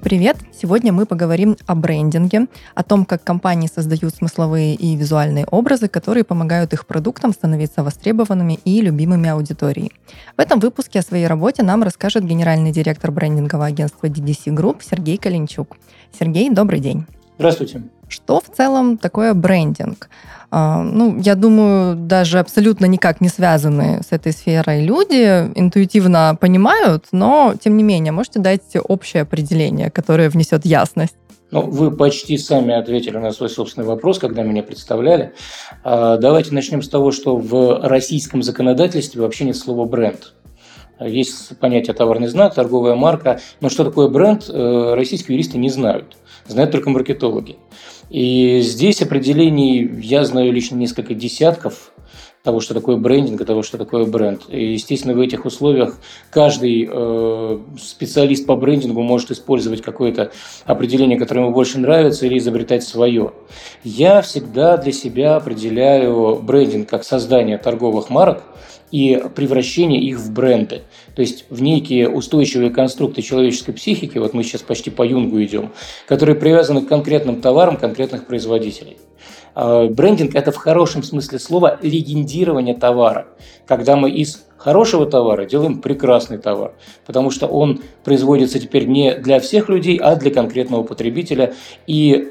Привет! Сегодня мы поговорим о брендинге, о том, как компании создают смысловые и визуальные образы, которые помогают их продуктам становиться востребованными и любимыми аудиторией. В этом выпуске о своей работе нам расскажет генеральный директор брендингового агентства DDC Group Сергей Калинчук. Сергей, добрый день! Здравствуйте! Что в целом такое брендинг? Я думаю, даже абсолютно никак не связаны с этой сферой люди интуитивно понимают, но, тем не менее, можете дать общее определение, которое внесет ясность? Вы почти сами ответили на свой собственный вопрос, когда меня представляли. Давайте начнем с того, что в российском законодательстве вообще нет слова «бренд». Есть понятие товарный знак, торговая марка, но что такое бренд, российские юристы не знают. Знают только маркетологи. И здесь определений я знаю лично несколько десятков того, что такое брендинг, и того, что такое бренд. И, естественно, в этих условиях каждый специалист по брендингу может использовать какое-то определение, которое ему больше нравится, или изобретать свое. Я всегда для себя определяю брендинг как создание торговых марок и превращение их в бренды. То есть в некие устойчивые конструкты человеческой психики, вот мы сейчас почти по Юнгу идем, которые привязаны к конкретным товарам конкретных производителей. Брендинг – это в хорошем смысле слова легендирование товара, когда мы из хорошего товара делаем прекрасный товар, потому что он производится теперь не для всех людей, а для конкретного потребителя и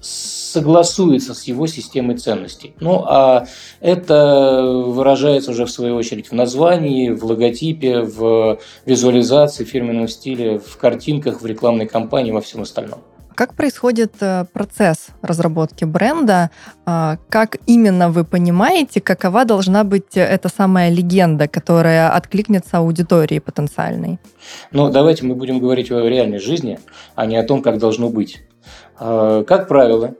согласуется с его системой ценностей. А это выражается уже в свою очередь в названии, в логотипе, в визуализации, в фирменном стиле, в картинках, в рекламной кампании, во всем остальном. Как происходит процесс разработки бренда? Как именно вы понимаете, какова должна быть эта самая легенда, которая откликнется аудитории потенциальной? Давайте мы будем говорить о реальной жизни, а не о том, как должно быть. Как правило,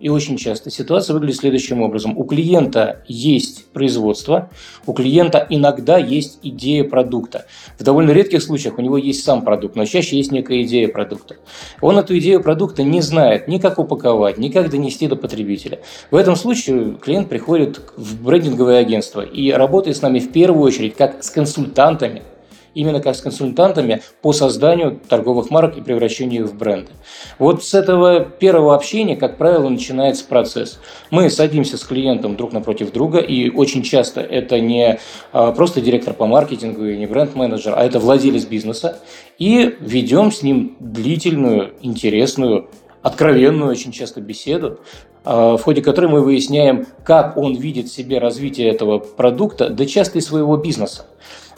и очень часто ситуация выглядит следующим образом. У клиента есть производство, у клиента иногда есть идея продукта. В довольно редких случаях у него есть сам продукт, но чаще есть некая идея продукта. Он эту идею продукта не знает ни как упаковать, ни как донести до потребителя. В этом случае клиент приходит в брендинговое агентство и работает с нами в первую очередь как с консультантами, именно как с консультантами по созданию торговых марок и превращению их в бренды. Вот с этого первого общения, как правило, начинается процесс. Мы садимся с клиентом друг напротив друга, и очень часто это не просто директор по маркетингу и не бренд-менеджер, а это владелец бизнеса, и ведем с ним длительную, интересную, откровенную очень часто беседу, в ходе которой мы выясняем, как он видит в себе развитие этого продукта, да часто и своего бизнеса.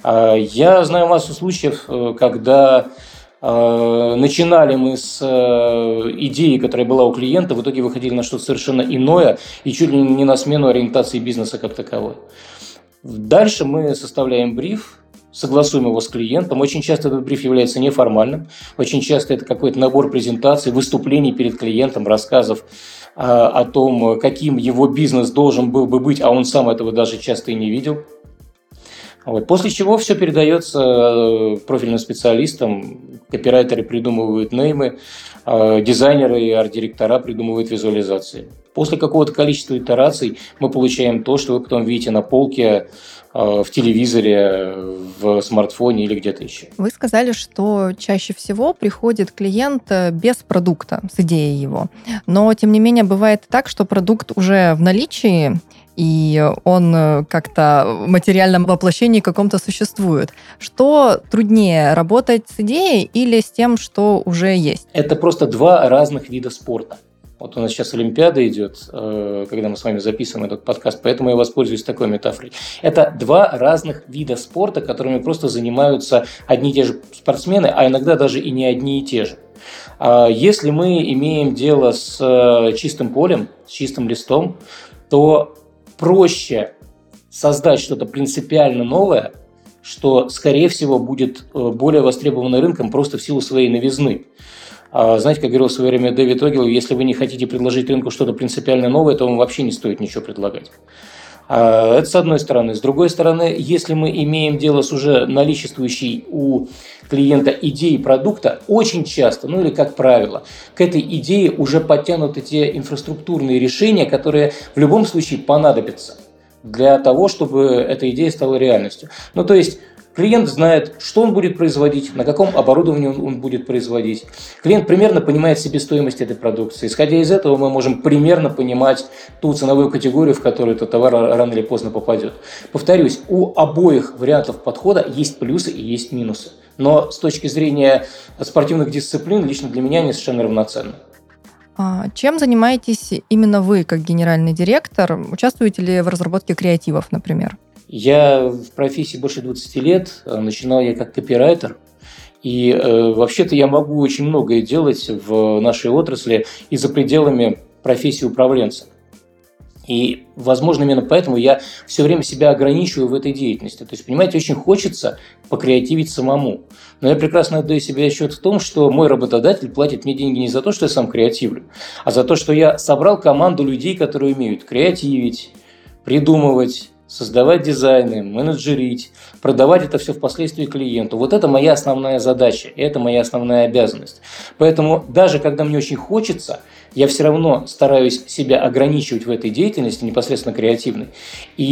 Я знаю массу случаев, когда начинали мы с идеи, которая была у клиента, в итоге выходили на что-то совершенно иное и чуть ли не на смену ориентации бизнеса как таковой. Дальше мы составляем бриф, согласуем его с клиентом. Очень часто этот бриф является неформальным. Очень часто это какой-то набор презентаций, выступлений перед клиентом, рассказов о том, каким его бизнес должен был бы быть, а он сам этого даже часто и не видел. После чего все передается профильным специалистам, копирайтеры придумывают неймы, дизайнеры и арт-директора придумывают визуализации. После какого-то количества итераций мы получаем то, что вы потом видите на полке, в телевизоре, в смартфоне или где-то еще. Вы сказали, что чаще всего приходит клиент без продукта, с идеей его. Но, тем не менее, бывает так, что продукт уже в наличии, и он как-то в материальном воплощении каком-то существует. Что труднее, работать с идеей или с тем, что уже есть? Это просто два разных вида спорта. У нас сейчас Олимпиада идет, когда мы с вами записываем этот подкаст, поэтому я воспользуюсь такой метафорой. Это два разных вида спорта, которыми просто занимаются одни и те же спортсмены, а иногда даже и не одни и те же. Если мы имеем дело с чистым полем, с чистым листом, то проще создать что-то принципиально новое, что, скорее всего, будет более востребовано рынком просто в силу своей новизны. Знаете, как говорил в свое время Дэвид Рогилл, если вы не хотите предложить рынку что-то принципиально новое, то вам вообще не стоит ничего предлагать. Это с одной стороны. С другой стороны, если мы имеем дело с уже наличествующей у клиента идеей продукта, очень часто, ну или как правило, к этой идее уже подтянуты те инфраструктурные решения, которые в любом случае понадобятся для того, чтобы эта идея стала реальностью. Ну то есть клиент знает, что он будет производить, на каком оборудовании он будет производить. Клиент примерно понимает себестоимость этой продукции. Исходя из этого, мы можем примерно понимать ту ценовую категорию, в которую этот товар рано или поздно попадет. Повторюсь, у обоих вариантов подхода есть плюсы и есть минусы. Но с точки зрения спортивных дисциплин, лично для меня они совершенно равноценны. Чем занимаетесь именно вы, как генеральный директор? Участвуете ли в разработке креативов, например? Я в профессии больше 20 лет, начинал я как копирайтер, и вообще-то я могу очень многое делать в нашей отрасли и за пределами профессии управленца. И, возможно, именно поэтому я все время себя ограничиваю в этой деятельности. То есть, понимаете, очень хочется покреативить самому. Но я прекрасно отдаю себе отчет в том, что мой работодатель платит мне деньги не за то, что я сам креативлю, а за то, что я собрал команду людей, которые умеют креативить, придумывать, создавать дизайны, менеджерить, продавать это все впоследствии клиенту. Вот это моя основная задача, это моя основная обязанность. Поэтому даже когда мне очень хочется, я все равно стараюсь себя ограничивать в этой деятельности, непосредственно креативной. И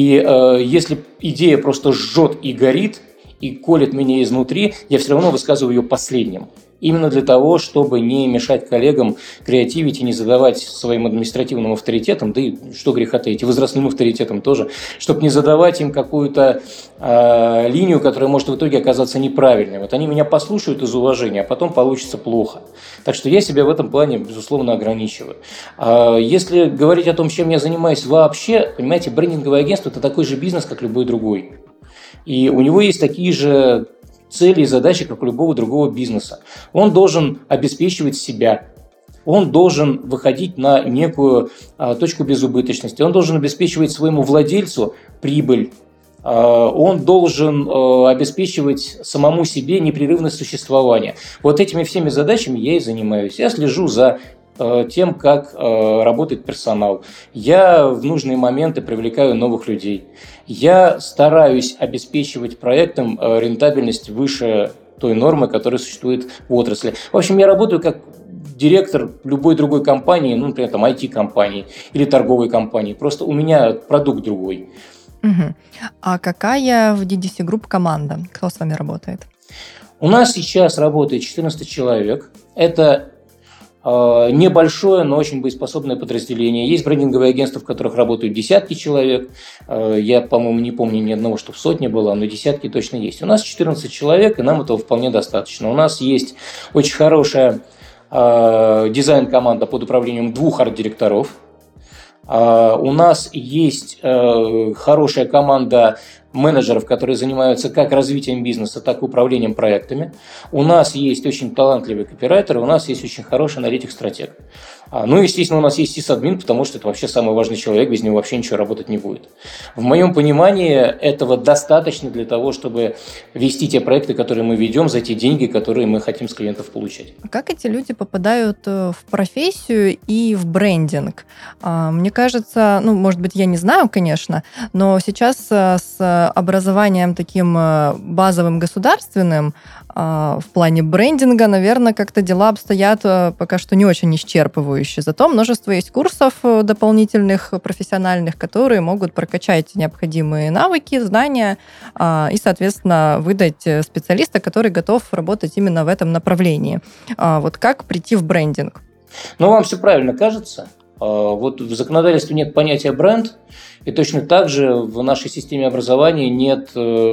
если идея просто жжет и горит, и колет меня изнутри, я все равно высказываю ее последним. Именно для того, чтобы не мешать коллегам креативить и не задавать своим административным авторитетам, да и что греха таить, и возрастным авторитетам тоже, чтобы не задавать им какую-то линию, которая может в итоге оказаться неправильной. Вот они меня послушают из уважения, а потом получится плохо. Так что я себя в этом плане, безусловно, ограничиваю. Если говорить о том, чем я занимаюсь вообще, понимаете, брендинговое агентство – это такой же бизнес, как любой другой. И у него есть такие же цели и задачи, как у любого другого бизнеса. Он должен обеспечивать себя, он должен выходить на некую точку безубыточности, он должен обеспечивать своему владельцу прибыль, он должен обеспечивать самому себе непрерывность существования. Вот этими всеми задачами я и занимаюсь. Я слежу за тем, как работает персонал. Я в нужные моменты привлекаю новых людей. Я стараюсь обеспечивать проектам рентабельность выше той нормы, которая существует в отрасли. В общем, я работаю как директор любой другой компании, ну, например, там, IT-компании или торговой компании. Просто у меня продукт другой. Угу. А какая в DDC Group команда? Кто с вами работает? У нас сейчас работает 14 человек. Это небольшое, но очень боеспособное подразделение. Есть брендинговые агентства, в которых работают десятки человек. Я, по-моему, не помню ни одного, чтобы сотня была, но десятки точно есть. У нас 14 человек, и нам этого вполне достаточно. У нас есть очень хорошая дизайн-команда под управлением 2 арт-директоров. У нас есть хорошая команда менеджеров, которые занимаются как развитием бизнеса, так и управлением проектами. У нас есть очень талантливый копирайтер, у нас есть очень хороший аналитик-стратег. Ну, естественно, у нас есть сисадмин, потому что это вообще самый важный человек, без него вообще ничего работать не будет. В моем понимании этого достаточно для того, чтобы вести те проекты, которые мы ведем, за те деньги, которые мы хотим с клиентов получать. Как эти люди попадают в профессию и в брендинг? Мне кажется, ну, может быть, я не знаю, конечно, но сейчас с образованием таким базовым государственным в плане брендинга, наверное, как-то дела обстоят пока что не очень исчерпывающе. Зато множество есть курсов дополнительных, профессиональных, которые могут прокачать необходимые навыки, знания и, соответственно, выдать специалиста, который готов работать именно в этом направлении. Вот как прийти в брендинг? Ну, вам все правильно кажется. Вот в законодательстве нет понятия бренд, и точно так же в нашей системе образования нет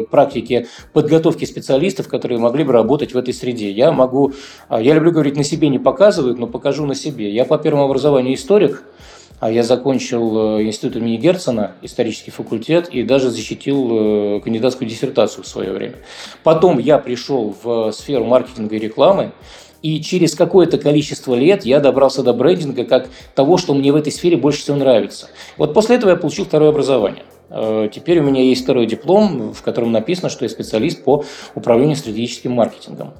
практики подготовки специалистов, которые могли бы работать в этой среде. Я люблю говорить, на себе не показывают, но покажу на себе. Я по первому образованию историк, а я закончил институт имени Герцена, исторический факультет, и даже защитил кандидатскую диссертацию в свое время. Потом я пришел в сферу маркетинга и рекламы, и через какое-то количество лет я добрался до брендинга как того, что мне в этой сфере больше всего нравится. Вот после этого я получил второе образование. Теперь у меня есть второй диплом, в котором написано, что я специалист по управлению стратегическим маркетингом.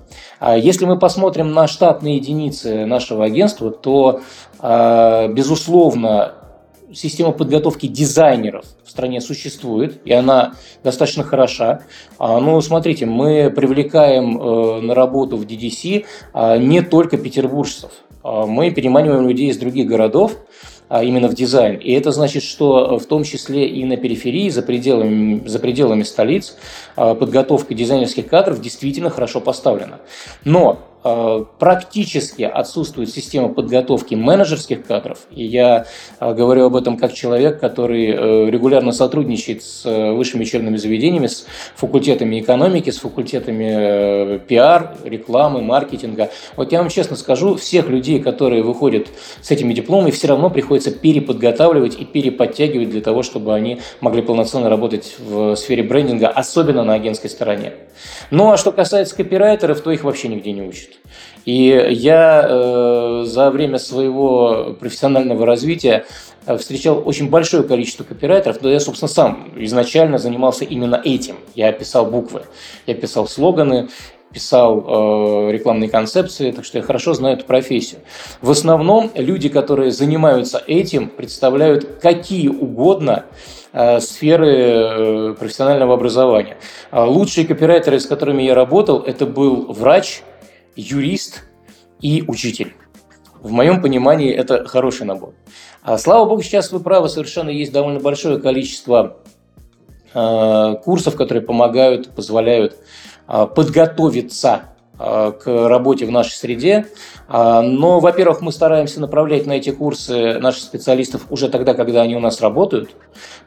Если мы посмотрим на штатные единицы нашего агентства, то, безусловно, система подготовки дизайнеров в стране существует, и она достаточно хороша. Ну, смотрите, мы привлекаем на работу в DDC не только петербуржцев. Мы переманиваем людей из других городов именно в дизайн. И это значит, что в том числе и на периферии, за пределами столиц, подготовка дизайнерских кадров действительно хорошо поставлена. Но практически отсутствует система подготовки менеджерских кадров. И я говорю об этом как человек, который регулярно сотрудничает с высшими учебными заведениями, с факультетами экономики, с факультетами пиар, рекламы, маркетинга. Вот я вам честно скажу, всех людей, которые выходят с этими дипломами, все равно приходится переподготавливать и переподтягивать для того, чтобы они могли полноценно работать в сфере брендинга, особенно на агентской стороне. Ну, а что касается копирайтеров, то их вообще нигде не учат. И я за время своего профессионального развития встречал очень большое количество копирайтеров, но я, собственно, сам изначально занимался именно этим. Я писал буквы, я писал слоганы, писал рекламные концепции, так что я хорошо знаю эту профессию. В основном люди, которые занимаются этим, представляют какие угодно сферы профессионального образования. Лучшие копирайтеры, с которыми я работал, это был врач, юрист и учитель. В моем понимании это хороший набор. Слава богу, сейчас вы правы, совершенно есть довольно большое количество курсов, которые помогают, позволяют подготовиться к работе в нашей среде. Но, во-первых, мы стараемся направлять на эти курсы наших специалистов уже тогда, когда они у нас работают,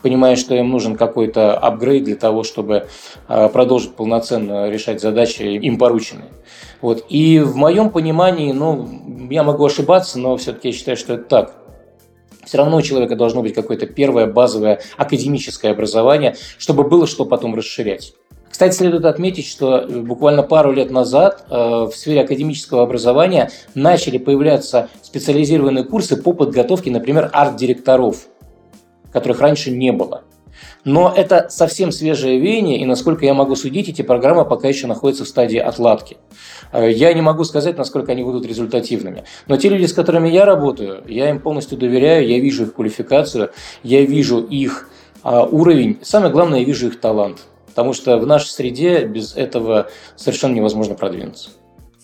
понимая, что им нужен какой-то апгрейд для того, чтобы продолжить полноценно решать задачи, им порученные. Вот. И в моем понимании, я могу ошибаться, но все-таки я считаю, что это так. Все равно у человека должно быть какое-то первое базовое академическое образование, чтобы было что потом расширять. Кстати, следует отметить, что буквально пару лет назад в сфере академического образования начали появляться специализированные курсы по подготовке, например, арт-директоров, которых раньше не было. Но это совсем свежее веяние, и, насколько я могу судить, эти программы пока еще находятся в стадии отладки. Я не могу сказать, насколько они будут результативными. Но те люди, с которыми я работаю, я им полностью доверяю, я вижу их квалификацию, я вижу их уровень, самое главное, я вижу их талант. Потому что в нашей среде без этого совершенно невозможно продвинуться.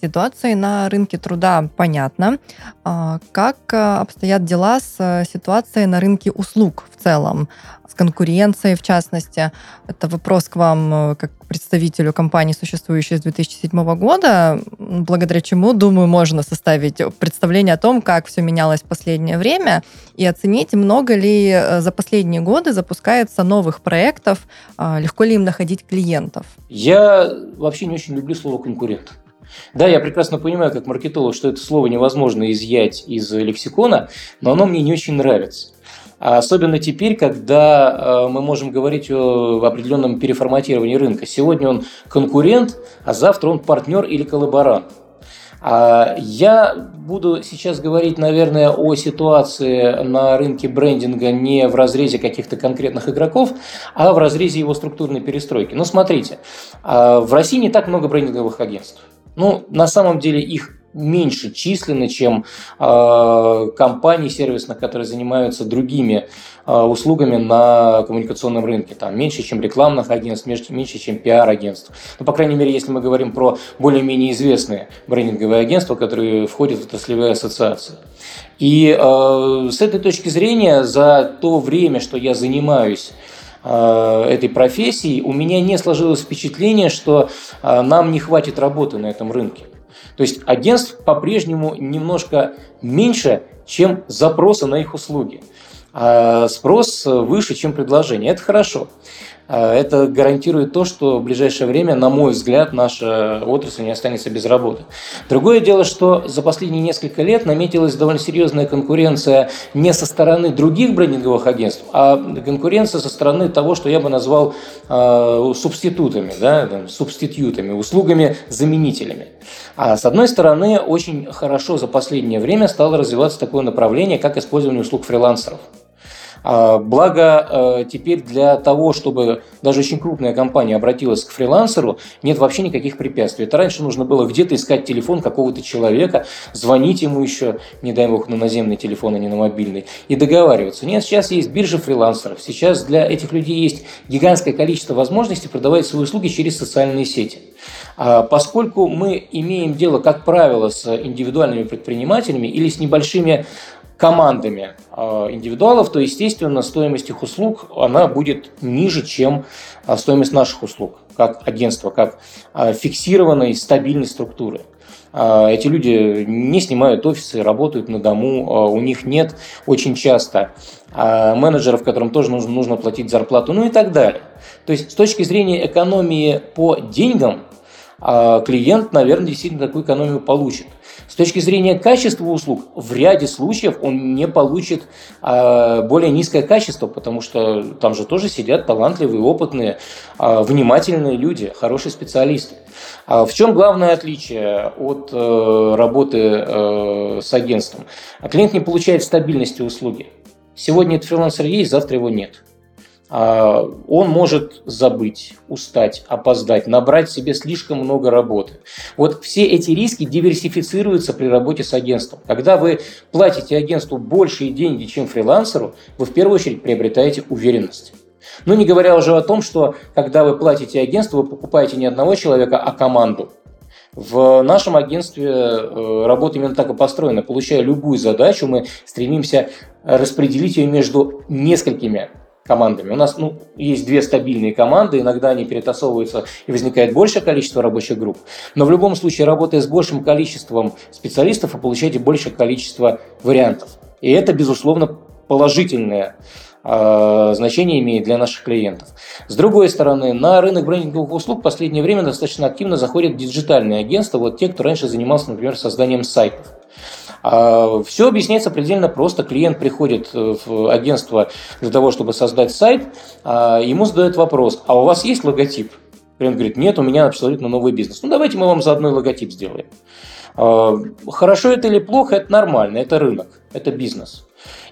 Ситуация на рынке труда понятна. Как обстоят дела с ситуацией на рынке услуг в целом? С конкуренцией, в частности? Это вопрос к вам, как к представителю компании, существующей с 2007 года, благодаря чему, думаю, можно составить представление о том, как все менялось в последнее время, и оценить, много ли за последние годы запускается новых проектов, легко ли им находить клиентов. Я вообще не очень люблю слово «конкурент». Да, я прекрасно понимаю, как маркетолог, что это слово невозможно изъять из лексикона, но оно мне не очень нравится. Особенно теперь, когда мы можем говорить о определенном переформатировании рынка. Сегодня он конкурент, а завтра он партнер или коллаборант. Я буду сейчас говорить, наверное, о ситуации на рынке брендинга не в разрезе каких-то конкретных игроков, а в разрезе его структурной перестройки. Но смотрите, в России не так много брендинговых агентств. На самом деле их меньше численно, чем компании сервисных, которые занимаются другими услугами на коммуникационном рынке. Там меньше, чем рекламных агентств, меньше, чем пиар-агентств. По крайней мере, если мы говорим про более-менее известные брендинговые агентства, которые входят в отраслевые ассоциации. И с этой точки зрения, за то время, что я занимаюсь этой профессии, у меня не сложилось впечатление, что нам не хватит работы на этом рынке. То есть агентств по-прежнему немножко меньше, чем запроса на их услуги. А спрос выше, чем предложение. Это хорошо. Это гарантирует то, что в ближайшее время, на мой взгляд, наша отрасль не останется без работы. Другое дело, что за последние несколько лет наметилась довольно серьезная конкуренция не со стороны других брендинговых агентств, а конкуренция со стороны того, что я бы назвал субститутами, субститьютами, услугами-заменителями. А с одной стороны, очень хорошо за последнее время стало развиваться такое направление, как использование услуг фрилансеров. Благо, теперь для того, чтобы даже очень крупная компания обратилась к фрилансеру, нет вообще никаких препятствий. Это раньше нужно было где-то искать телефон какого-то человека, звонить ему еще, не дай бог, на наземный телефон, а не на мобильный, и договариваться. Нет, сейчас есть биржа фрилансеров. Сейчас для этих людей есть гигантское количество возможностей продавать свои услуги через социальные сети. Поскольку мы имеем дело, как правило, с индивидуальными предпринимателями или с небольшими командами индивидуалов, то, естественно, стоимость их услуг, она будет ниже, чем стоимость наших услуг, как агентства, как фиксированной стабильной структуры. Эти люди не снимают офисы, работают на дому, у них нет очень часто менеджеров, которым тоже нужно платить зарплату, ну и так далее. То есть, с точки зрения экономии по деньгам, клиент, наверное, действительно такую экономию получит. С точки зрения качества услуг, в ряде случаев он не получит более низкое качество, потому что там же тоже сидят талантливые, опытные, внимательные люди, хорошие специалисты. В чем главное отличие от работы с агентством? Клиент не получает стабильности услуги. Сегодня этот фрилансер есть, завтра его нет. Он может забыть, устать, опоздать, набрать себе слишком много работы. Вот все эти риски диверсифицируются при работе с агентством. Когда вы платите агентству большие деньги, чем фрилансеру, вы в первую очередь приобретаете уверенность. Ну, не говоря уже о том, что когда вы платите агентству, вы покупаете не одного человека, а команду. В нашем агентстве работа именно так и построена. Получая любую задачу, мы стремимся распределить ее между несколькими командами. У нас есть две стабильные команды, иногда они перетасовываются и возникает большее количество рабочих групп. Но в любом случае, работая с большим количеством специалистов, вы получаете большее количество вариантов. И это, безусловно, положительное значение имеет для наших клиентов. С другой стороны, на рынок брендинговых услуг в последнее время достаточно активно заходят диджитальные агентства, вот те, кто раньше занимался, например, созданием сайтов. Все объясняется предельно просто. Клиент приходит в агентство для того, чтобы создать сайт, ему задают вопрос: а у вас есть логотип? Клиент говорит: нет, у меня абсолютно новый бизнес. Ну, давайте мы вам заодно и логотип сделаем. Хорошо это или плохо, это нормально, это рынок, это бизнес.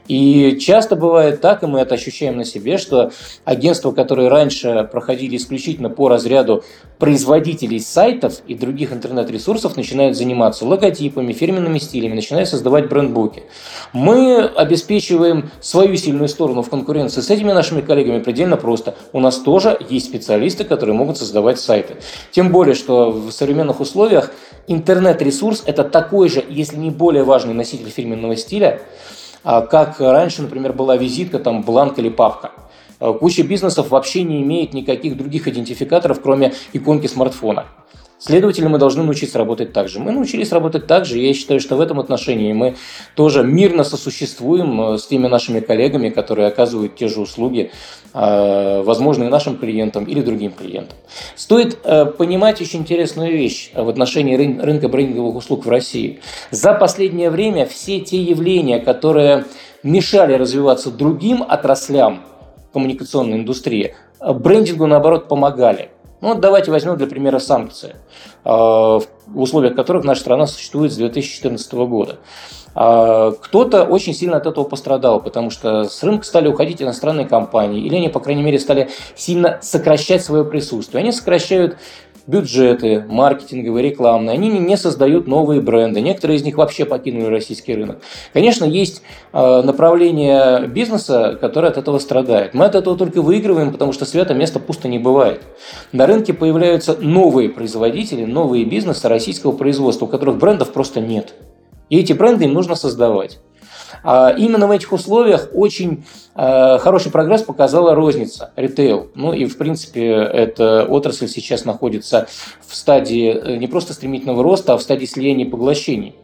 И часто бывает так, и мы это ощущаем на себе, что агентства, которые раньше проходили исключительно по разряду производителей сайтов и других интернет-ресурсов, начинают заниматься логотипами, фирменными стилями, начинают создавать брендбуки. Мы обеспечиваем свою сильную сторону в конкуренции с этими нашими коллегами предельно просто. У нас тоже есть специалисты, которые могут создавать сайты. Тем более, что в современных условиях интернет-ресурс – это такой же, если не более важный носитель фирменного стиля, как раньше, например, была визитка, там, бланк или папка. Куча бизнесов вообще не имеет никаких других идентификаторов, кроме иконки смартфона. Следовательно, мы должны научиться работать так же. Мы научились работать так же, и я считаю, что в этом отношении мы тоже мирно сосуществуем с теми нашими коллегами, которые оказывают те же услуги, возможно, и нашим клиентам или другим клиентам. Стоит понимать очень интересную вещь в отношении рынка брендинговых услуг в России. За последнее время все те явления, которые мешали развиваться другим отраслям коммуникационной индустрии, брендингу, наоборот, помогали. Ну, вот давайте возьмем для примера санкции, в условиях которых наша страна существует с 2014 года. Кто-то очень сильно от этого пострадал, потому что с рынка стали уходить иностранные компании, или они, по крайней мере, стали сильно сокращать свое присутствие. Они сокращают бюджеты маркетинговые, рекламные, они не создают новые бренды. Некоторые из них вообще покинули российский рынок. Конечно, есть направление бизнеса, которое от этого страдает. Мы от этого только выигрываем, потому что свято место пусто не бывает. На рынке появляются новые производители, новые бизнесы российского производства, у которых брендов просто нет. И эти бренды им нужно создавать. Именно в этих условиях очень хороший прогресс показала розница, ритейл. Ну и, в принципе, эта отрасль сейчас находится в стадии не просто стремительного роста, а в стадии слияния и поглощений,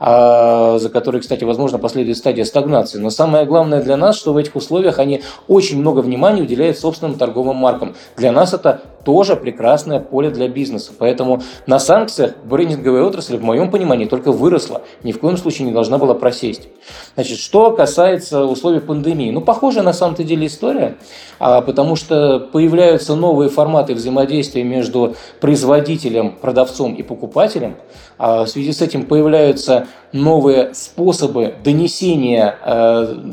за которые, кстати, возможно, последует стадия стагнации. Но самое главное для нас, что в этих условиях они очень много внимания уделяют собственным торговым маркам. Для нас это тоже прекрасное поле для бизнеса. Поэтому на санкциях брендинговая отрасль, в моем понимании, только выросла. Ни в коем случае не должна была просесть. Значит, что касается условий пандемии. Ну, похожая на самом-то деле история, потому что появляются новые форматы взаимодействия между производителем, продавцом и покупателем. В связи с этим появляются новые способы донесения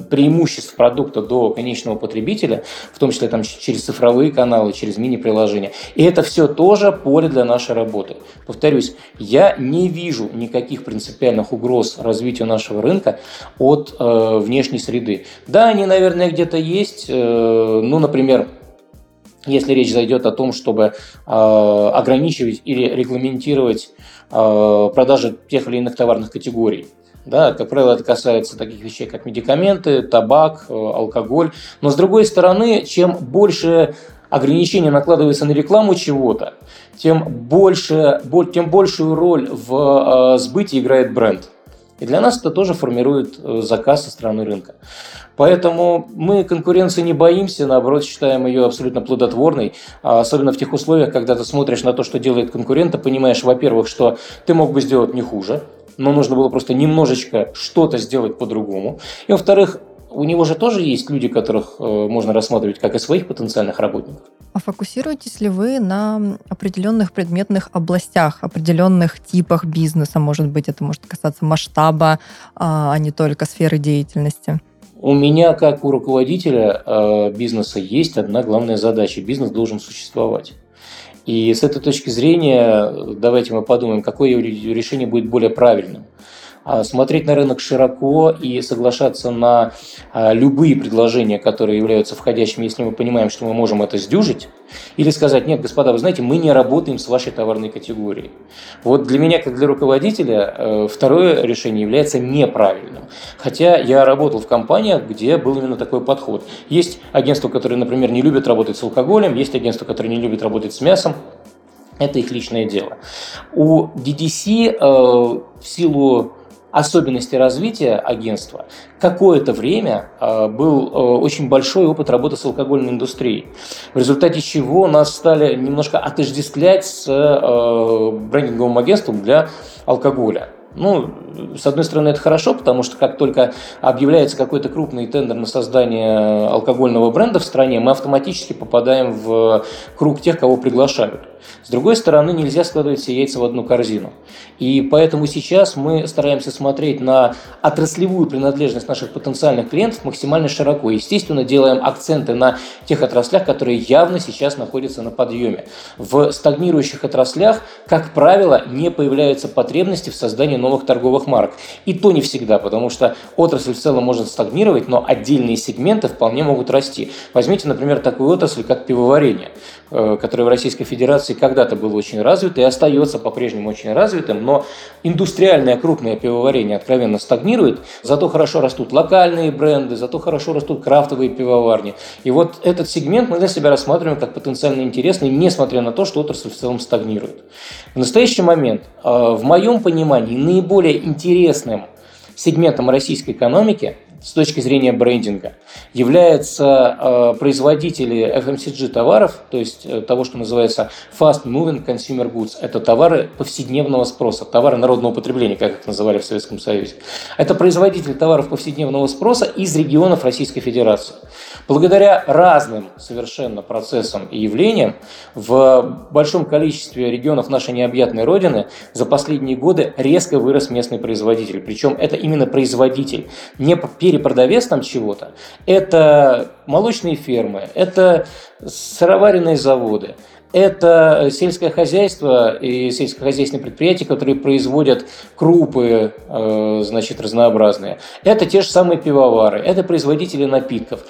преимуществ продукта до конечного потребителя, в том числе там, через цифровые каналы, через мини-приложения. И это все тоже поле для нашей работы. Повторюсь, я не вижу никаких принципиальных угроз развитию нашего рынка от внешней среды. Да, они, наверное, где-то есть. Ну, например, если речь зайдет о том, чтобы ограничивать или регламентировать продажи тех или иных товарных категорий. Да, как правило, это касается таких вещей, как медикаменты, табак, алкоголь. Но с другой стороны, чем больше ограничение накладывается на рекламу чего-то, тем большую роль в сбытии играет бренд. И для нас это тоже формирует заказ со стороны рынка. Поэтому мы конкуренции не боимся, наоборот, считаем ее абсолютно плодотворной, особенно в тех условиях, когда ты смотришь на то, что делает конкурент, ты понимаешь, во-первых, что ты мог бы сделать не хуже, но нужно было просто немножечко что-то сделать по-другому. И, во-вторых, у него же тоже есть люди, которых можно рассматривать как и своих потенциальных работников. А фокусируетесь ли вы на определенных предметных областях, определенных типах бизнеса? Может быть, это может касаться масштаба, а не только сферы деятельности? У меня, как у руководителя бизнеса, есть одна главная задача. Бизнес должен существовать. И с этой точки зрения давайте мы подумаем, какое решение будет более правильным. Смотреть на рынок широко и соглашаться на любые предложения, которые являются входящими, если мы понимаем, что мы можем это сдюжить, или сказать: нет, господа, вы знаете, мы не работаем с вашей товарной категорией. Вот для меня, как для руководителя, второе решение является неправильным. Хотя я работал в компаниях, где был именно такой подход. Есть агентства, которые, например, не любят работать с алкоголем, есть агентства, которые не любят работать с мясом. Это их личное дело. У DDC в силу особенности развития агентства какое-то время был очень большой опыт работы с алкогольной индустрией, в результате чего нас стали немножко отождествлять с брендинговым агентством для алкоголя. Ну, с одной стороны, это хорошо, потому что как только объявляется какой-то крупный тендер на создание алкогольного бренда в стране, мы автоматически попадаем в круг тех, кого приглашают. С другой стороны, нельзя складывать все яйца в одну корзину. И поэтому сейчас мы стараемся смотреть на отраслевую принадлежность наших потенциальных клиентов максимально широко. Естественно, делаем акценты на тех отраслях, которые явно сейчас находятся на подъеме. В стагнирующих отраслях, как правило, не появляются потребности в создании новых торговых марок. И то не всегда, потому что отрасль в целом может стагнировать, но отдельные сегменты вполне могут расти. Возьмите, например, такую отрасль, как пивоварение, которое в Российской Федерации когда-то было очень развито и остается по-прежнему очень развитым, но индустриальное крупное пивоварение откровенно стагнирует, зато хорошо растут локальные бренды, зато хорошо растут крафтовые пивоварни. И вот этот сегмент мы для себя рассматриваем как потенциально интересный, несмотря на то, что отрасль в целом стагнирует. В настоящий момент, в моем понимании, наиболее интересным сегментом российской экономики с точки зрения брендинга являются производители FMCG товаров, то есть того, что называется Fast Moving Consumer Goods. Это товары повседневного спроса, товары народного потребления, как их называли в Советском Союзе. Это производители товаров повседневного спроса из регионов Российской Федерации. Благодаря разным совершенно процессам и явлениям в большом количестве регионов нашей необъятной Родины за последние годы резко вырос местный производитель. Причем это именно производитель, не перепродавец там чего-то. Это молочные фермы, это сыроваренные заводы, это сельское хозяйство и сельскохозяйственные предприятия, которые производят крупы, значит, разнообразные. Это те же самые пивовары, это производители напитков.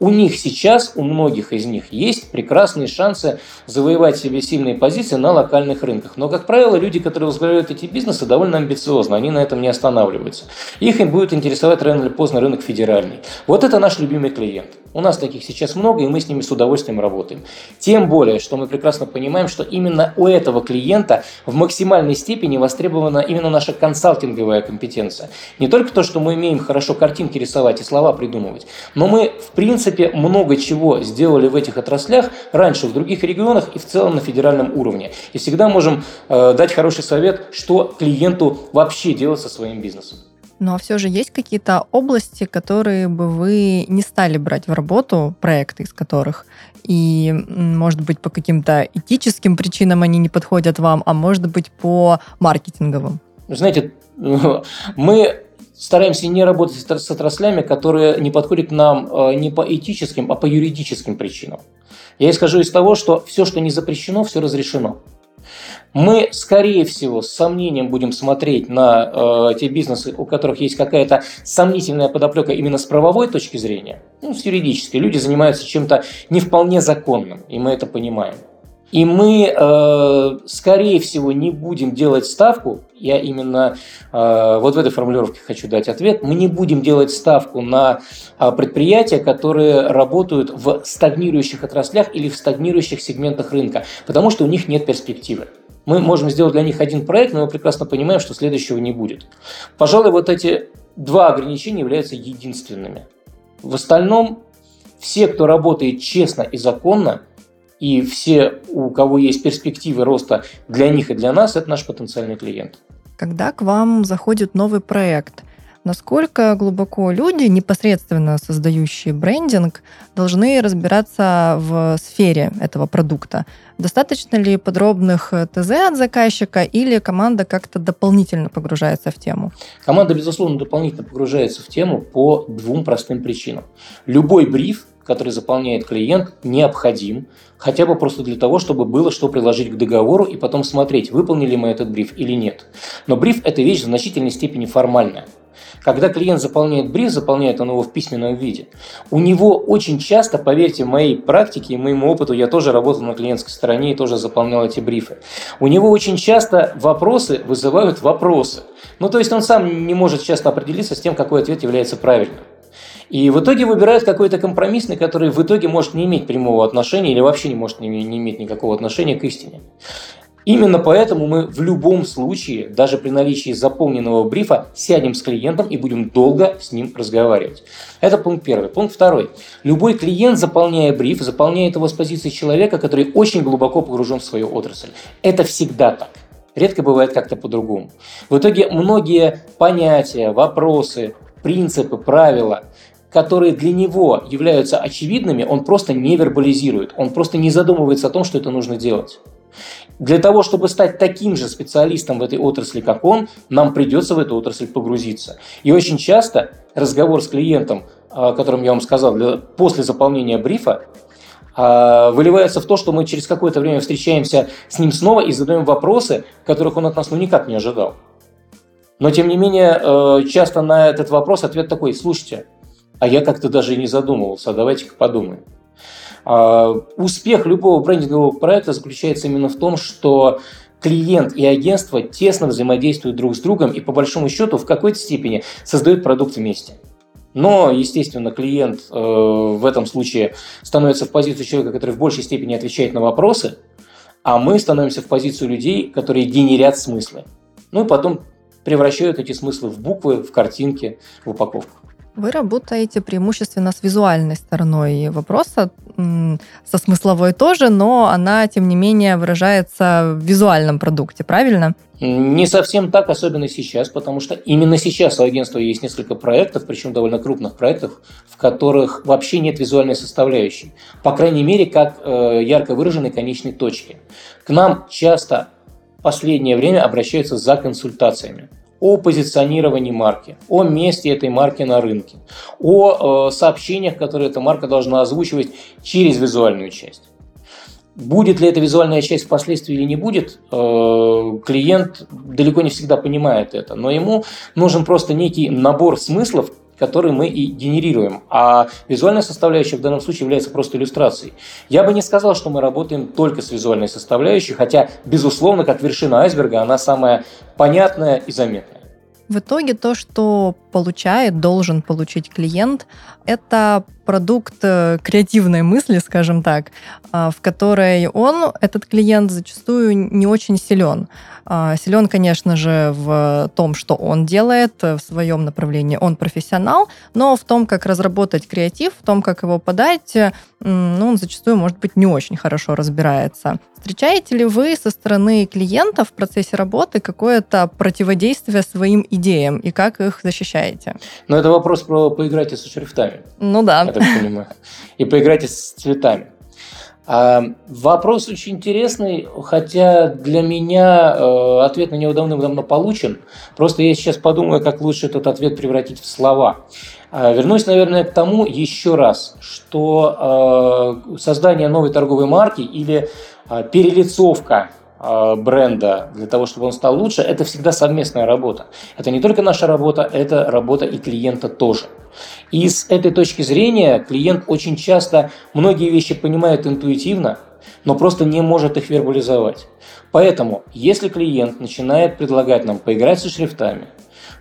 У них сейчас, у многих из них, есть прекрасные шансы завоевать себе сильные позиции на локальных рынках. Но, как правило, люди, которые возглавляют эти бизнесы, довольно амбициозны, они на этом не останавливаются. Их им будет интересовать рано или поздно рынок федеральный. Вот это наш любимый клиент. У нас таких сейчас много, и мы с ними с удовольствием работаем. Тем более, что мы прекрасно понимаем, что именно у этого клиента в максимальной степени востребована именно наша консалтинговая компетенция. Не только то, что мы умеем хорошо картинки рисовать и слова придумывать, но мы, в принципе, принципе, много чего сделали в этих отраслях раньше в других регионах и в целом на федеральном уровне. И всегда можем дать хороший совет, что клиенту вообще делать со своим бизнесом. Ну а все же есть какие-то области, которые бы вы не стали брать в работу, проекты из которых, и, может быть, по каким-то этическим причинам они не подходят вам, а может быть, по маркетинговым? Знаете, мы стараемся не работать с отраслями, которые не подходят нам не по этическим, а по юридическим причинам. Я исхожу из того, что все, что не запрещено, все разрешено. Мы, скорее всего, с сомнением будем смотреть на те бизнесы, у которых есть какая-то сомнительная подоплека именно с правовой точки зрения, ну, с юридической. Люди занимаются чем-то не вполне законным, и мы это понимаем. И мы, скорее всего, не будем делать ставку, я именно вот в этой формулировке хочу дать ответ, мы не будем делать ставку на предприятия, которые работают в стагнирующих отраслях или в стагнирующих сегментах рынка, потому что у них нет перспективы. Мы можем сделать для них один проект, но мы прекрасно понимаем, что следующего не будет. Пожалуй, вот эти два ограничения являются единственными. В остальном, все, кто работает честно и законно, и все, у кого есть перспективы роста для них и для нас, это наш потенциальный клиент. Когда к вам заходит новый проект, насколько глубоко люди, непосредственно создающие брендинг, должны разбираться в сфере этого продукта? Достаточно ли подробных ТЗ от заказчика или команда как-то дополнительно погружается в тему? Команда, безусловно, дополнительно погружается в тему по двум простым причинам. Любой бриф, который заполняет клиент, необходим, хотя бы просто для того, чтобы было что приложить к договору и потом смотреть, выполнили мы этот бриф или нет. Но бриф – это вещь в значительной степени формальная. Когда клиент заполняет бриф, заполняет он его в письменном виде. У него очень часто, поверьте моей практике и моему опыту, я тоже работал на клиентской стороне и тоже заполнял эти брифы. У него очень часто вопросы вызывают вопросы. Ну, то есть он сам не может часто определиться с тем, какой ответ является правильным. И в итоге выбирают какой-то компромиссный, который в итоге может не иметь прямого отношения или вообще не может не иметь никакого отношения к истине. Именно поэтому мы в любом случае, даже при наличии заполненного брифа, сядем с клиентом и будем долго с ним разговаривать. Это пункт первый. Пункт второй. Любой клиент, заполняя бриф, заполняет его с позиции человека, который очень глубоко погружен в свою отрасль. Это всегда так. Редко бывает как-то по-другому. В итоге многие понятия, вопросы, принципы, правила, которые для него являются очевидными, он просто не вербализирует, он просто не задумывается о том, что это нужно делать. Для того, чтобы стать таким же специалистом в этой отрасли, как он, нам придется в эту отрасль погрузиться. И очень часто разговор с клиентом, о котором я вам сказал, после заполнения брифа, выливается в то, что мы через какое-то время встречаемся с ним снова и задаем вопросы, которых он от нас никак не ожидал. Но, тем не менее, часто на этот вопрос ответ такой: слушайте, а я как-то даже и не задумывался, а давайте-ка подумаем. Успех любого брендингового проекта заключается именно в том, что клиент и агентство тесно взаимодействуют друг с другом и, по большому счету, в какой-то степени создают продукт вместе. Но, естественно, клиент в этом случае становится в позицию человека, который в большей степени отвечает на вопросы, а мы становимся в позицию людей, которые генерят смыслы. Ну и потом превращают эти смыслы в буквы, в картинки, в упаковку. Вы работаете преимущественно с визуальной стороной вопроса, со смысловой тоже, но она, тем не менее, выражается в визуальном продукте, правильно? Не совсем так, особенно сейчас, потому что именно сейчас у агентства есть несколько проектов, причем довольно крупных проектов, в которых вообще нет визуальной составляющей, по крайней мере, как ярко выраженной конечной точки. К нам часто в последнее время обращаются за консультациями о позиционировании марки, о месте этой марки на рынке, о сообщениях, которые эта марка должна озвучивать через визуальную часть. Будет ли эта визуальная часть впоследствии или не будет, клиент далеко не всегда понимает это, но ему нужен просто некий набор смыслов, который мы и генерируем. А визуальная составляющая в данном случае является просто иллюстрацией. Я бы не сказал, что мы работаем только с визуальной составляющей, хотя, безусловно, как вершина айсберга, она самая понятная и заметная. В итоге то, что получает, должен получить клиент, это продукт креативной мысли, скажем так, в которой он, этот клиент, зачастую не очень силен. Силен, конечно же, в том, что он делает в своем направлении, он профессионал, но в том, как разработать креатив, в том, как его подать, он зачастую, может быть, не очень хорошо разбирается. Встречаете ли вы со стороны клиента в процессе работы какое-то противодействие своим идеям и как их защищаете? Ну, это вопрос про поиграйте со шрифтами. Ну да. Я так понимаю. И поиграйте с цветами. Вопрос очень интересный, хотя для меня ответ на него давным-давно получен. Просто я сейчас подумаю, как лучше этот ответ превратить в слова. Вернусь, наверное, к тому еще раз, что создание новой торговой марки или перелицовка бренда для того, чтобы он стал лучше, это всегда совместная работа. Это не только наша работа, это работа и клиента тоже. И с этой точки зрения клиент очень часто многие вещи понимает интуитивно, но просто не может их вербализовать. Поэтому, если клиент начинает предлагать нам поиграть со шрифтами,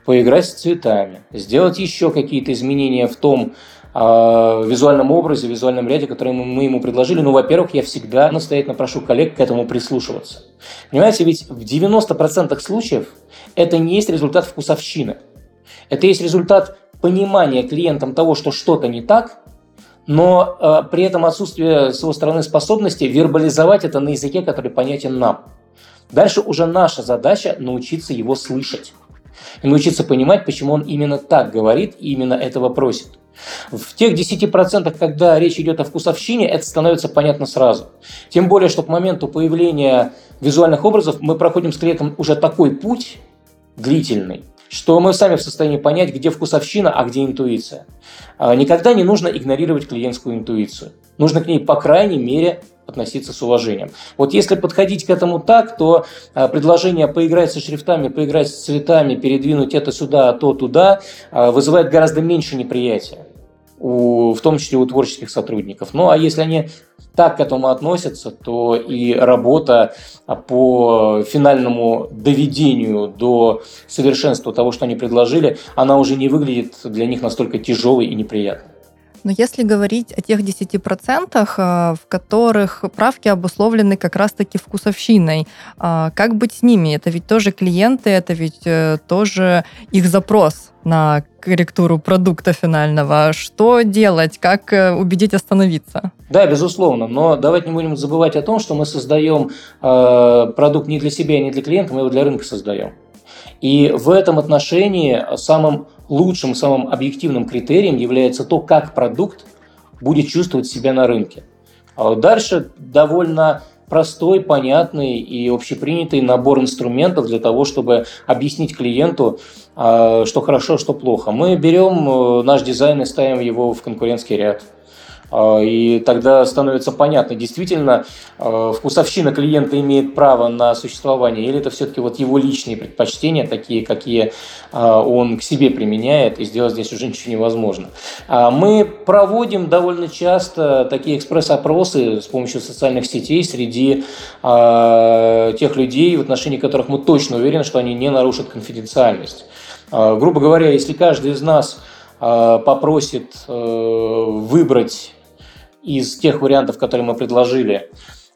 поиграть с цветами, сделать еще какие-то изменения в том, визуальном образе, визуальном ряде, который мы ему предложили. Ну, во-первых, я всегда настоятельно прошу коллег к этому прислушиваться. Понимаете, ведь в 90% случаев это не есть результат вкусовщины. Это есть результат понимания клиентам того, что что-то не так, но при этом отсутствие с его стороны способности вербализовать это на языке, который понятен нам. Дальше уже наша задача научиться его слышать. И научиться понимать, почему он именно так говорит и именно этого просит. В тех 10%, когда речь идет о вкусовщине, это становится понятно сразу. Тем более, что к моменту появления визуальных образов мы проходим с клиентом уже такой путь длительный, что мы сами в состоянии понять, где вкусовщина, а где интуиция. Никогда не нужно игнорировать клиентскую интуицию. Нужно к ней, по крайней мере, относиться с уважением. Вот если подходить к этому так, то предложение поиграть со шрифтами, поиграть с цветами, передвинуть это сюда, а то туда, вызывает гораздо меньше неприятия, в том числе у творческих сотрудников. Ну, а если они так к этому относятся, то и работа по финальному доведению до совершенства того, что они предложили, она уже не выглядит для них настолько тяжелой и неприятной. Но если говорить о тех 10%, в которых правки обусловлены как раз-таки вкусовщиной, как быть с ними? Это ведь тоже клиенты, это ведь тоже их запрос на корректуру продукта финального. Что делать? Как убедить остановиться? Да, безусловно. Но давайте не будем забывать о том, что мы создаем продукт не для себя и не для клиента, мы его для рынка создаем. И в этом отношении самым лучшим, самым объективным критерием является то, как продукт будет чувствовать себя на рынке. Дальше довольно простой, понятный и общепринятый набор инструментов для того, чтобы объяснить клиенту, что хорошо, что плохо. Мы берем наш дизайн и ставим его в конкурентский ряд. И тогда становится понятно, действительно, вкусовщина клиента имеет право на существование, или это все-таки вот его личные предпочтения, такие, какие он к себе применяет, и сделать здесь уже ничего невозможно. Мы проводим довольно часто такие экспресс-опросы с помощью социальных сетей среди тех людей, в отношении которых мы точно уверены, что они не нарушат конфиденциальность. Грубо говоря, если каждый из нас попросит выбрать из тех вариантов, которые мы предложили,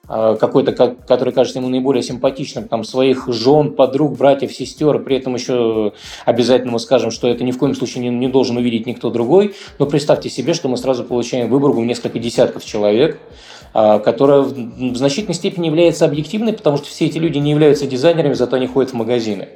какой-то, который кажется ему наиболее симпатичным, там, своих жен, подруг, братьев, сестер, при этом еще обязательно мы скажем, что это ни в коем случае не должен увидеть никто другой, но представьте себе, что мы сразу получаем выборку в несколько десятков человек, которая в значительной степени является объективной, потому что все эти люди не являются дизайнерами, зато они ходят в магазины.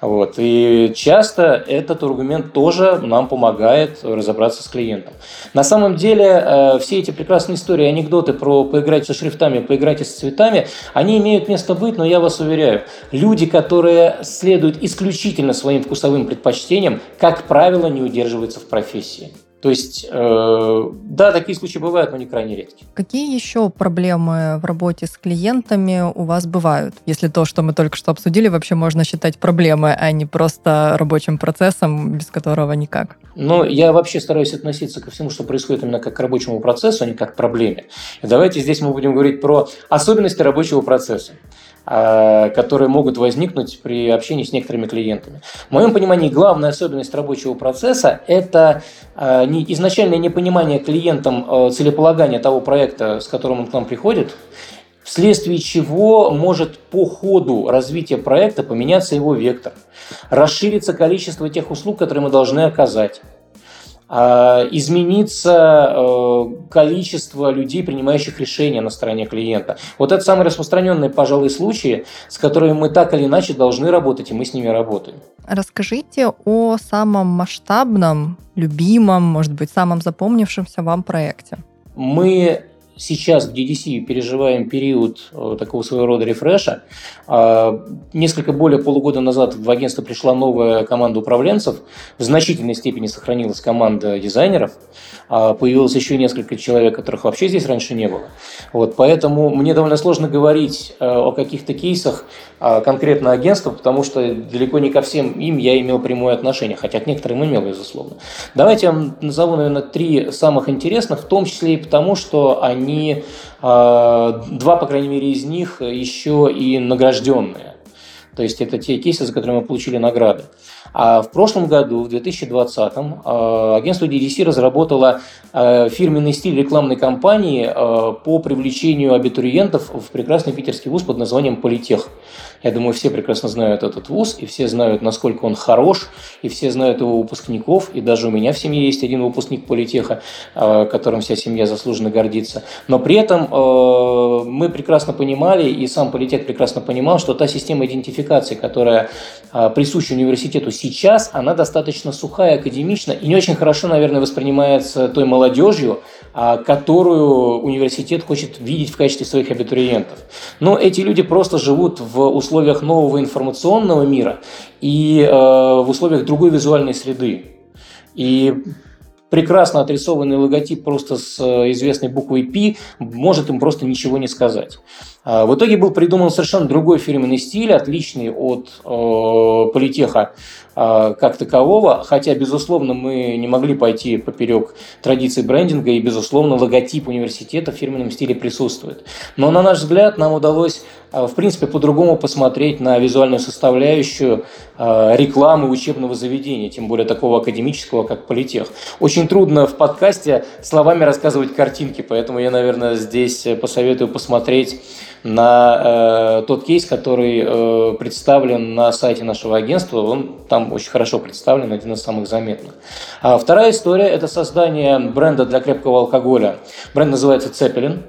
Вот. И часто этот аргумент тоже нам помогает разобраться с клиентом. На самом деле, все эти прекрасные истории, анекдоты про поиграть со шрифтами, поиграть с цветами, они имеют место быть, но я вас уверяю, люди, которые следуют исключительно своим вкусовым предпочтениям, как правило, не удерживаются в профессии. То есть, да, такие случаи бывают, но не крайне редки. Какие еще проблемы в работе с клиентами у вас бывают? Если то, что мы только что обсудили, вообще можно считать проблемой, а не просто рабочим процессом, без которого никак? Ну, я вообще стараюсь относиться ко всему, что происходит именно как к рабочему процессу, а не как к проблеме. Давайте здесь мы будем говорить про особенности рабочего процесса. которые могут возникнуть при общении с некоторыми клиентами. В моем понимании, главная особенность рабочего процесса – это изначальное непонимание клиентом целеполагания того проекта, с которым он к нам приходит, вследствие чего может по ходу развития проекта поменяться его вектор, расшириться количество тех услуг, которые мы должны оказать, изменится количество людей, принимающих решения на стороне клиента. Вот это самые распространенные, пожалуй, случаи, с которыми мы так или иначе должны работать, и мы с ними работаем. Расскажите о самом масштабном, любимом, может быть, самом запомнившемся вам проекте. Мы сейчас в DDC переживаем период такого своего рода рефреша. Несколько более полугода назад в агентство пришла новая команда управленцев. В значительной степени сохранилась команда дизайнеров. Появилось еще несколько человек, которых вообще здесь раньше не было. Вот, поэтому мне довольно сложно говорить о каких-то кейсах конкретно агентства, потому что далеко не ко всем им я имел прямое отношение, хотя к некоторым имел, безусловно. Давайте я вам назову, наверное, три самых интересных, в том числе и потому, что они два, по крайней мере, из них еще и награжденные. То есть это те кейсы, за которые мы получили награды. А в прошлом году, в 2020-м, агентство DDC разработало фирменный стиль рекламной кампании по привлечению абитуриентов в прекрасный питерский вуз под названием «Политех». Я думаю, все прекрасно знают этот вуз, и все знают, насколько он хорош, и все знают его выпускников, и даже у меня в семье есть один выпускник Политеха, которым вся семья заслуженно гордится. Но при этом мы прекрасно понимали, и сам Политех прекрасно понимал, что та система идентификации, которая присуща университету сейчас, она достаточно сухая, академична, и не очень хорошо, наверное, воспринимается той молодежью, которую университет хочет видеть в качестве своих абитуриентов. Но эти люди просто живут в условиях нового информационного мира и в условиях другой визуальной среды. И прекрасно отрисованный логотип просто с известной буквой «П» может им просто ничего не сказать. В итоге был придуман совершенно другой фирменный стиль, отличный от Политеха как такового, хотя, безусловно, мы не могли пойти поперек традиций брендинга, и, безусловно, логотип университета в фирменном стиле присутствует. Но, на наш взгляд, нам удалось, в принципе, по-другому посмотреть на визуальную составляющую рекламы учебного заведения, тем более такого академического, как Политех. Очень трудно в подкасте словами рассказывать картинки, поэтому я, наверное, здесь посоветую посмотреть на тот кейс, который представлен на сайте нашего агентства. Он там очень хорошо представлен, один из самых заметных. Вторая история – это создание бренда для крепкого алкоголя. Бренд называется Zeppelin.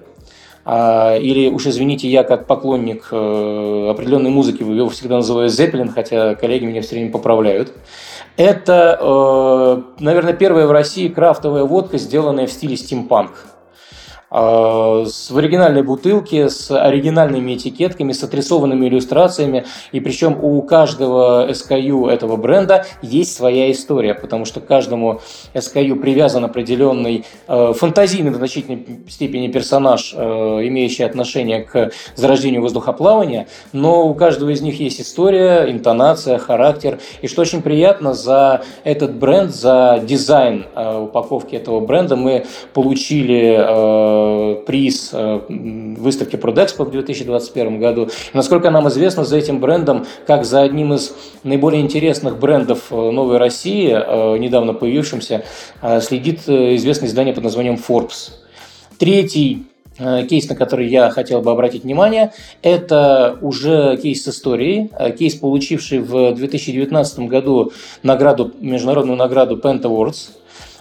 Или, уж извините, я как поклонник определенной музыки его всегда называю Zeppelin, хотя коллеги меня все время поправляют. Это, наверное, первая в России крафтовая водка, сделанная в стиле стимпанк. В оригинальной бутылке, с оригинальными этикетками, с отрисованными иллюстрациями. И причем у каждого SKU этого бренда есть своя история, потому что к каждому SKU привязан определенный фантазийный в значительной степени персонаж, имеющий отношение к зарождению воздухоплавания. Но у каждого из них есть история, интонация, характер. И что очень приятно, за этот бренд, за дизайн упаковки этого бренда мы получили приз выставки Prodexpo в 2021 году. Насколько нам известно, за этим брендом, как за одним из наиболее интересных брендов новой России, недавно появившимся, следит известное издание под названием Forbes. Третий кейс, на который я хотел бы обратить внимание, это уже кейс с историей, кейс, получивший в 2019 году награду, международную награду Pentawards.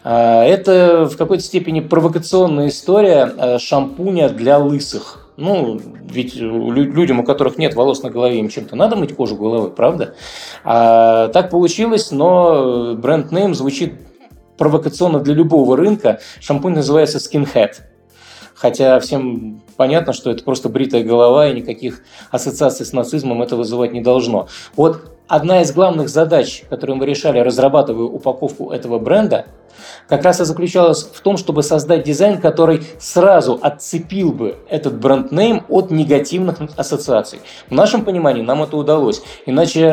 Это в какой-то степени провокационная история шампуня для лысых. Ну, ведь людям, у которых нет волос на голове, им чем-то надо мыть кожу головы, правда? Так получилось, но бренд-нейм звучит провокационно для любого рынка. Шампунь называется Skin Head. Хотя всем понятно, что это просто бритая голова, и никаких ассоциаций с нацизмом это вызывать не должно. Вот одна из главных задач, которую мы решали, разрабатывая упаковку этого бренда, как раз и заключалась в том, чтобы создать дизайн, который сразу отцепил бы этот бренд-нейм от негативных ассоциаций. В нашем понимании нам это удалось. Иначе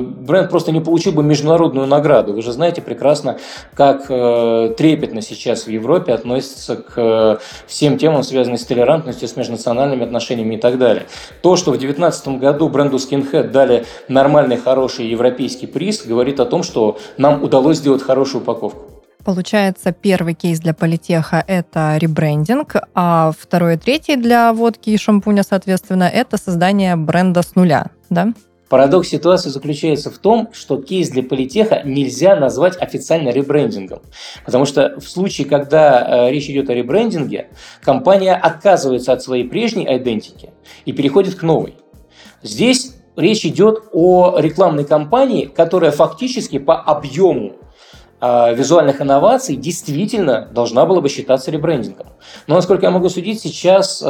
бренд просто не получил бы международную награду. Вы же знаете прекрасно, как трепетно сейчас в Европе относятся к всем темам, связанным с толерантностью, с межнациональными отношениями и так далее. То, что в 2019 году бренду Skin Head дали нормальный, хороший европейский приз, говорит о том, что нам удалось сделать хорошую упаковку. Получается, первый кейс для Политеха – это ребрендинг, а второй и третий для водки и шампуня, соответственно, это создание бренда с нуля, да? Парадокс ситуации заключается в том, что кейс для Политеха нельзя назвать официально ребрендингом, потому что в случае, когда речь идет о ребрендинге, компания отказывается от своей прежней идентики и переходит к новой. Здесь речь идет о рекламной кампании, которая фактически по объему визуальных инноваций действительно должна была бы считаться ребрендингом. Но, насколько я могу судить, сейчас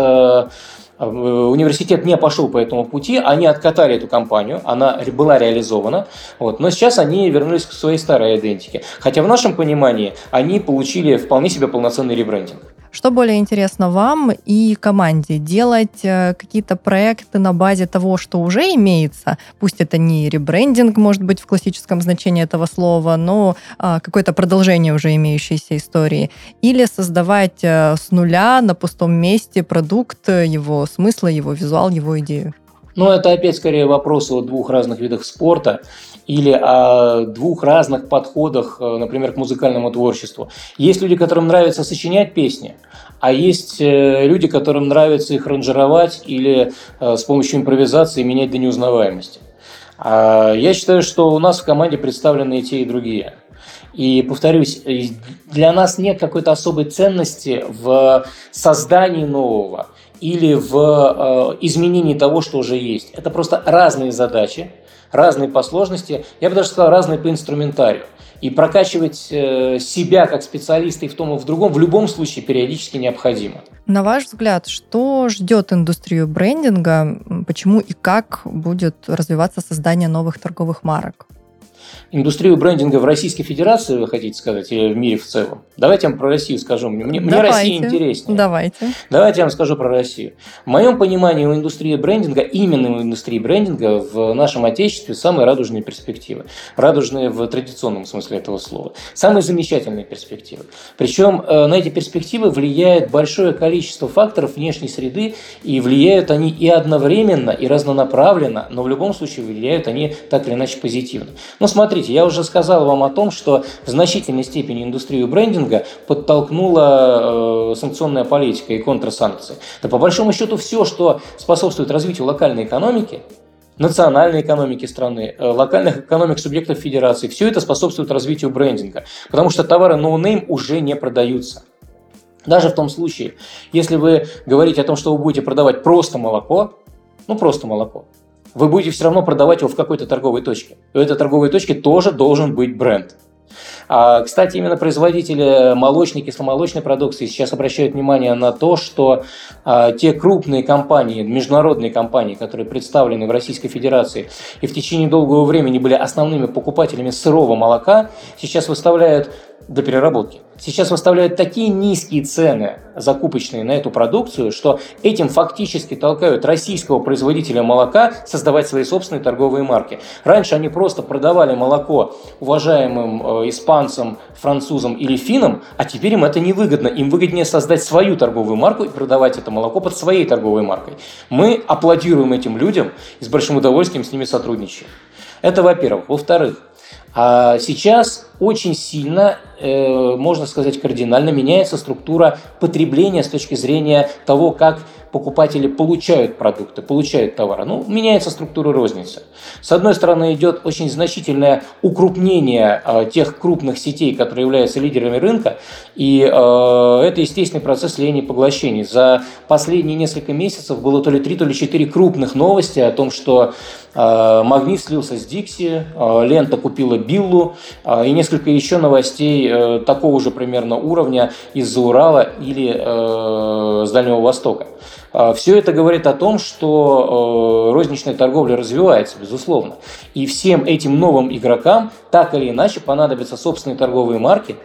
университет не пошел по этому пути, они откатали эту кампанию, она была реализована, вот, но сейчас они вернулись к своей старой идентике. Хотя в нашем понимании они получили вполне себе полноценный ребрендинг. Что более интересно вам и команде? Делать какие-то проекты на базе того, что уже имеется? Пусть это не ребрендинг, может быть, в классическом значении этого слова, но какое-то продолжение уже имеющейся истории. Или создавать с нуля на пустом месте продукт, его смысла, его визуал, его идею? Но это опять скорее вопрос о двух разных видах спорта или о двух разных подходах, например, к музыкальному творчеству. Есть люди, которым нравится сочинять песни, а есть люди, которым нравится их ранжировать или с помощью импровизации менять до неузнаваемости. Я считаю, что у нас в команде представлены и те, и другие. И, повторюсь, для нас нет какой-то особой ценности в создании нового или в изменении того, что уже есть. Это просто разные задачи, разные по сложности, я бы даже сказал, разные по инструментарию. И прокачивать себя как специалиста и в том, и в другом в любом случае периодически необходимо. На ваш взгляд, что ждет индустрию брендинга? Почему и как будет развиваться создание новых торговых марок? Индустрию брендинга в Российской Федерации, вы хотите сказать, или в мире в целом? Давайте я вам про Россию скажу. Мне Россия интереснее. Давайте я вам скажу про Россию. В моем понимании у индустрии брендинга, именно у индустрии брендинга в нашем Отечестве самые радужные перспективы. Радужные в традиционном смысле этого слова. Самые замечательные перспективы. Причем на эти перспективы влияет большое количество факторов внешней среды, и влияют они и одновременно, и разнонаправленно, но в любом случае влияют они так или иначе позитивно. Но смотрите, я уже сказал вам о том, что в значительной степени индустрию брендинга подтолкнула санкционная политика и контрсанкции. Да по большому счету все, что способствует развитию локальной экономики, национальной экономики страны, локальных экономик субъектов федерации, все это способствует развитию брендинга, потому что товары ноунейм уже не продаются. Даже в том случае, если вы говорите о том, что вы будете продавать просто молоко, вы будете все равно продавать его в какой-то торговой точке. У этой торговой точки тоже должен быть бренд. Кстати, именно производители молочной, кисломолочной продукции сейчас обращают внимание на то, что те крупные компании, международные компании, которые представлены в Российской Федерации и в течение долгого времени были основными покупателями сырого молока, сейчас выставляют до переработки. Сейчас выставляют такие низкие цены закупочные на эту продукцию, что этим фактически толкают российского производителя молока создавать свои собственные торговые марки. Раньше они просто продавали молоко уважаемым испанцам, французам или финнам, а теперь им это невыгодно. Им выгоднее создать свою торговую марку и продавать это молоко под своей торговой маркой. Мы аплодируем этим людям и с большим удовольствием с ними сотрудничаем. Это во-первых. Во-вторых, а сейчас очень сильно, можно сказать, кардинально меняется структура потребления с точки зрения того, как покупатели получают продукты, получают товары. Ну, меняется структура розницы. С одной стороны, идет очень значительное укрупнение тех крупных сетей, которые являются лидерами рынка, и это естественный процесс слияния и поглощений. За последние несколько месяцев было то ли 3, то ли 4 крупных новости о том, что Магнит слился с Дикси, Лента купила Биллу и несколько еще новостей такого же примерно уровня из-за Урала или с Дальнего Востока. Все это говорит о том, что розничная торговля развивается, безусловно. И всем этим новым игрокам так или иначе понадобятся собственные торговые марки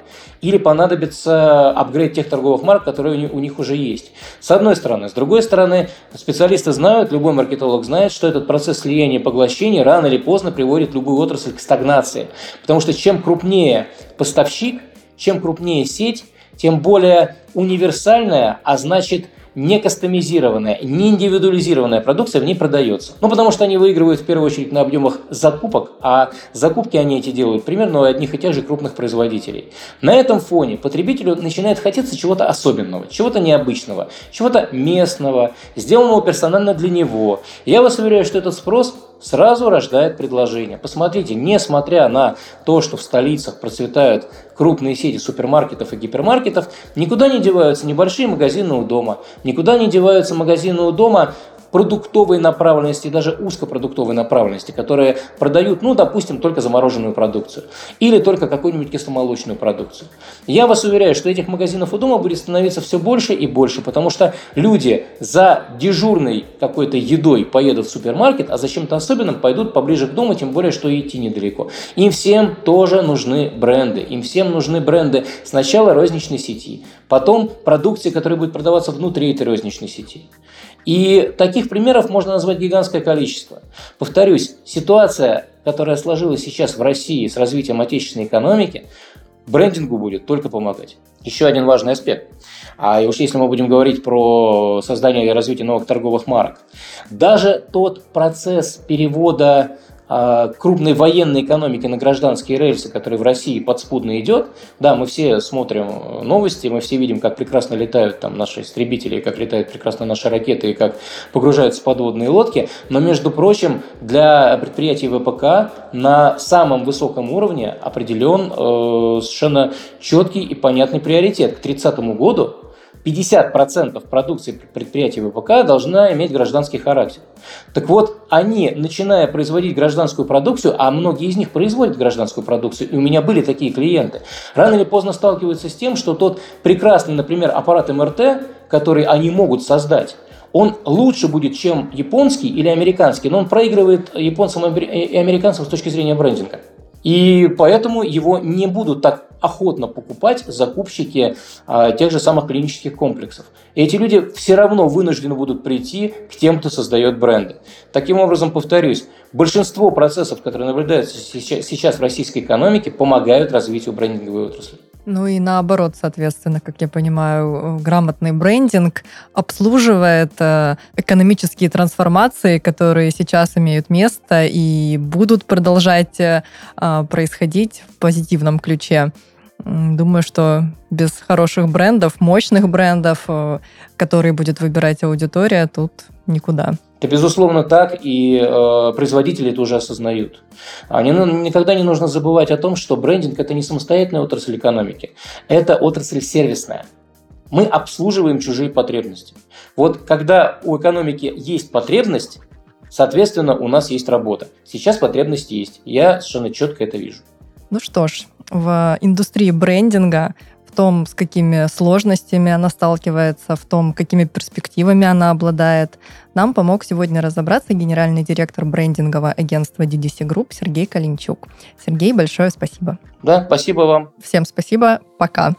или понадобится апгрейд тех торговых марок, которые у них уже есть. С одной стороны. С другой стороны, специалисты знают, любой маркетолог знает, что этот процесс слияния и поглощения рано или поздно приводит любую отрасль к стагнации. Потому что чем крупнее поставщик, чем крупнее сеть, тем более универсальная, а значит не кастомизированная, не индивидуализированная продукция в ней продается. Ну, потому что они выигрывают в первую очередь на объемах закупок, а закупки они эти делают примерно у одних и тех же крупных производителей. На этом фоне потребителю начинает хотеться чего-то особенного, чего-то необычного, чего-то местного, сделанного персонально для него. Я вас уверяю, что этот спрос сразу рождает предложение. Посмотрите, несмотря на то, что в столицах процветают крупные сети супермаркетов и гипермаркетов, никуда не деваются небольшие магазины у дома, никуда не деваются магазины у дома продуктовой направленности, даже узкопродуктовой направленности, которые продают, ну, допустим, только замороженную продукцию или только какую-нибудь кисломолочную продукцию. Я вас уверяю, что этих магазинов у дома будет становиться все больше и больше, потому что люди за дежурной какой-то едой поедут в супермаркет, а за чем-то особенным пойдут поближе к дому, тем более, что идти недалеко. Им всем тоже нужны бренды. Им всем нужны бренды сначала розничной сети, потом продукции, которая будет продаваться внутри этой розничной сети. И таких примеров можно назвать гигантское количество. Повторюсь, ситуация, которая сложилась сейчас в России с развитием отечественной экономики, брендингу будет только помогать. Еще один важный аспект. А уж если мы будем говорить про создание и развитие новых торговых марок, даже тот процесс перевода крупной военной экономики на гражданские рельсы, который в России подспудно идет. Да, мы все смотрим новости, мы все видим, как прекрасно летают там наши истребители, как летают прекрасно наши ракеты и как погружаются подводные лодки. Но, между прочим, для предприятий ВПК на самом высоком уровне определен совершенно четкий и понятный приоритет. К 30 году 50% продукции предприятий ВПК должна иметь гражданский характер. Так вот, они, начиная производить гражданскую продукцию, а многие из них производят гражданскую продукцию, и у меня были такие клиенты, рано или поздно сталкиваются с тем, что тот прекрасный, например, аппарат МРТ, который они могут создать, он лучше будет, чем японский или американский, но он проигрывает японцам и американцам с точки зрения брендинга. И поэтому его не будут так охотно покупать закупщики тех же самых клинических комплексов. И эти люди все равно вынуждены будут прийти к тем, кто создает бренды. Таким образом, повторюсь, большинство процессов, которые наблюдаются сейчас в российской экономике, помогают развитию брендинговой отрасли. Ну и наоборот, соответственно, как я понимаю, грамотный брендинг обслуживает экономические трансформации, которые сейчас имеют место и будут продолжать происходить в позитивном ключе. Думаю, что без хороших брендов, мощных брендов, которые будет выбирать аудитория, тут никуда. Это безусловно так, и производители это уже осознают. Никогда не нужно забывать о том, что брендинг – это не самостоятельная отрасль экономики, это отрасль сервисная. Мы обслуживаем чужие потребности. Вот когда у экономики есть потребность, соответственно, у нас есть работа. Сейчас потребность есть, я совершенно четко это вижу. Ну что ж, в индустрии брендинга, в том, с какими сложностями она сталкивается, в том, какими перспективами она обладает, нам помог сегодня разобраться генеральный директор брендингового агентства DDC Group Сергей Калинчук. Сергей, большое спасибо. Да, спасибо вам. Всем спасибо, пока.